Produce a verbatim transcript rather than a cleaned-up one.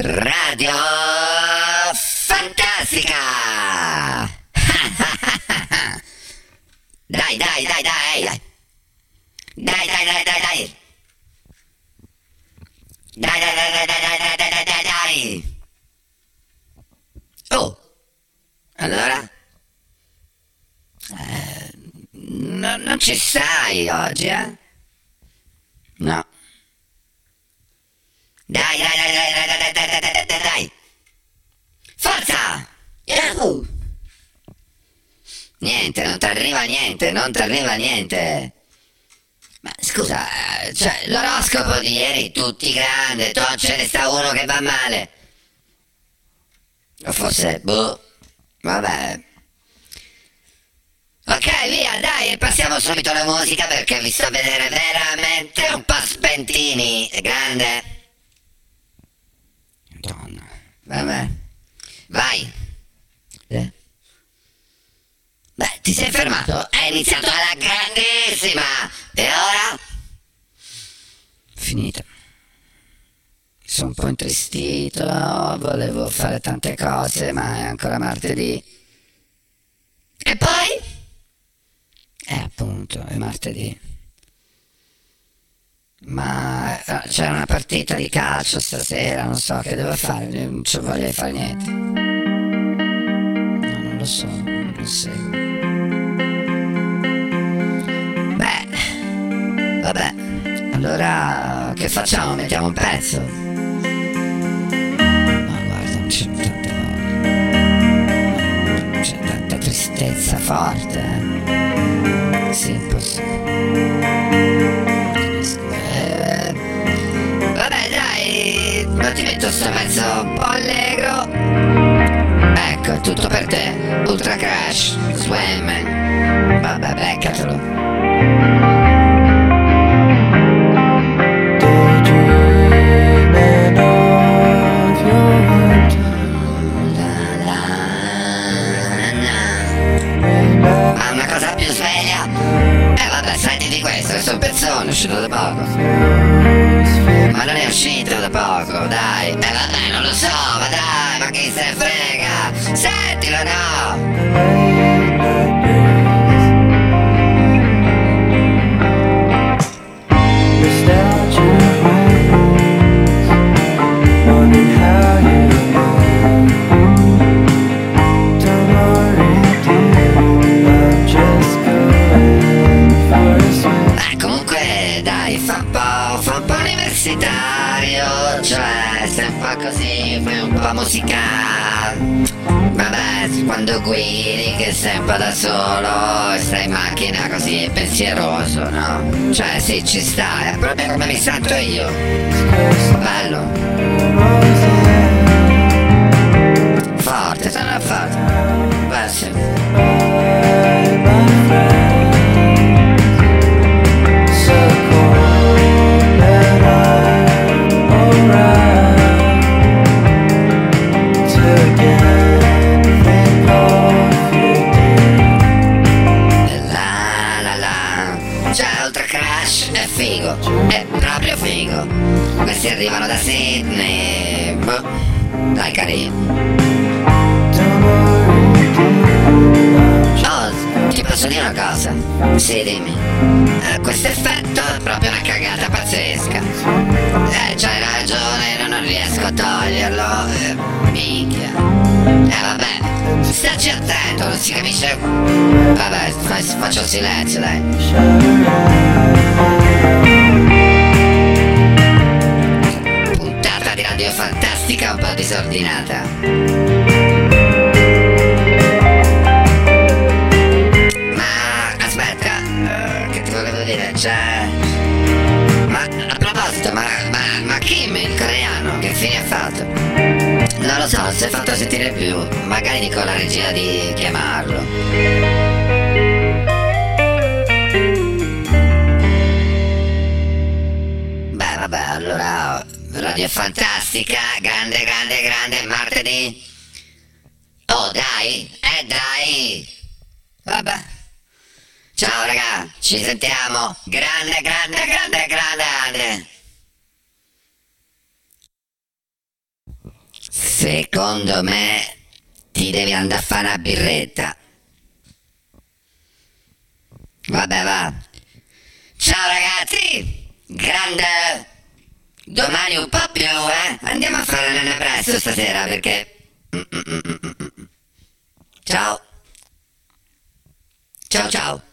Radio Fantastica! Dai, dai, dai, dai, dai! Dai, dai, dai, dai, dai! Dai, dai, dai, dai, dai, dai, dai, dai, dai, dai! Oh! Allora? Eh, no, non ci sai oggi, eh? No. Dai, dai, dai, dai, dai, dai, dai, dai, dai, dai. Forza! Yahoo! Niente, non ti arriva niente, non ti arriva niente. Ma scusa, cioè, l'oroscopo di ieri, tutti grande, to, ce ne sta uno che va male. O forse, boh, vabbè. Ok, via, dai, passiamo subito alla musica perché vi sto vedere veramente un po' spentini, grande. Madonna. Vabbè. Vai. Eh. Beh, ti sei fermato. È iniziato alla grandissima. E ora? Finita. Sono un po' intristito. Volevo fare tante cose, ma è ancora martedì. E poi? Eh, appunto, è martedì. Ma c'era una partita di calcio stasera, non so che devo fare, non ci voglio fare niente. No, non lo so, non lo so. Beh, vabbè, allora che facciamo? Mettiamo un pezzo? Ma guarda, non c'è tanta voglia, non c'è tanta tristezza forte, eh? Sì, impossibile. Vabbè, dai, non ti metto sto pezzo un po' allegro. Ecco, è tutto per te. Ultra Crash, Swam. Vabbè, beccatelo. Questo è un pezzone, è uscito da poco. Ma non è uscito da poco, dai. Eh vabbè, non lo so, ma dai, ma chi se ne frega. Sentilo, no. Cioè, se fa così fai un po' musicale. Vabbè, quando guidi che sei un po' da solo e stai in macchina così pensieroso, no? Cioè sì, ci sta, è proprio come mi sento io. Bello. Forte, sono forte. Beh, sì. È proprio figo. Questi arrivano da Sydney. Boh. Dai, carino. Oh, ti posso dire una cosa? Sì, dimmi. eh, Questo effetto è proprio una cagata pazzesca. Eh, c'hai ragione, non riesco a toglierlo. eh, Minchia. Eh, vabbè, staci attento, non si capisce. Vabbè, faccio silenzio, dai. Puntata di Radio Fantastica un po' disordinata. Ma aspetta, uh, che ti volevo dire, cioè. Ma a proposito, ma, ma, ma Kim il coreano che fine ha fatto? Non lo so, non si è fatto sentire più. Magari dico alla regia di chiamarlo. Vabbè, allora, Radio Fantastica, grande, grande, grande, martedì. Oh, dai, eh, dai. Vabbè. Ciao, raga, ci sentiamo. Grande, grande, grande, grande, grande. Secondo me ti devi andare a fare una birretta. Vabbè, va. Ciao ragazzi, grande. Domani un po' più, eh? Andiamo a fare l'anna presto stasera perché. Ciao. Ciao ciao.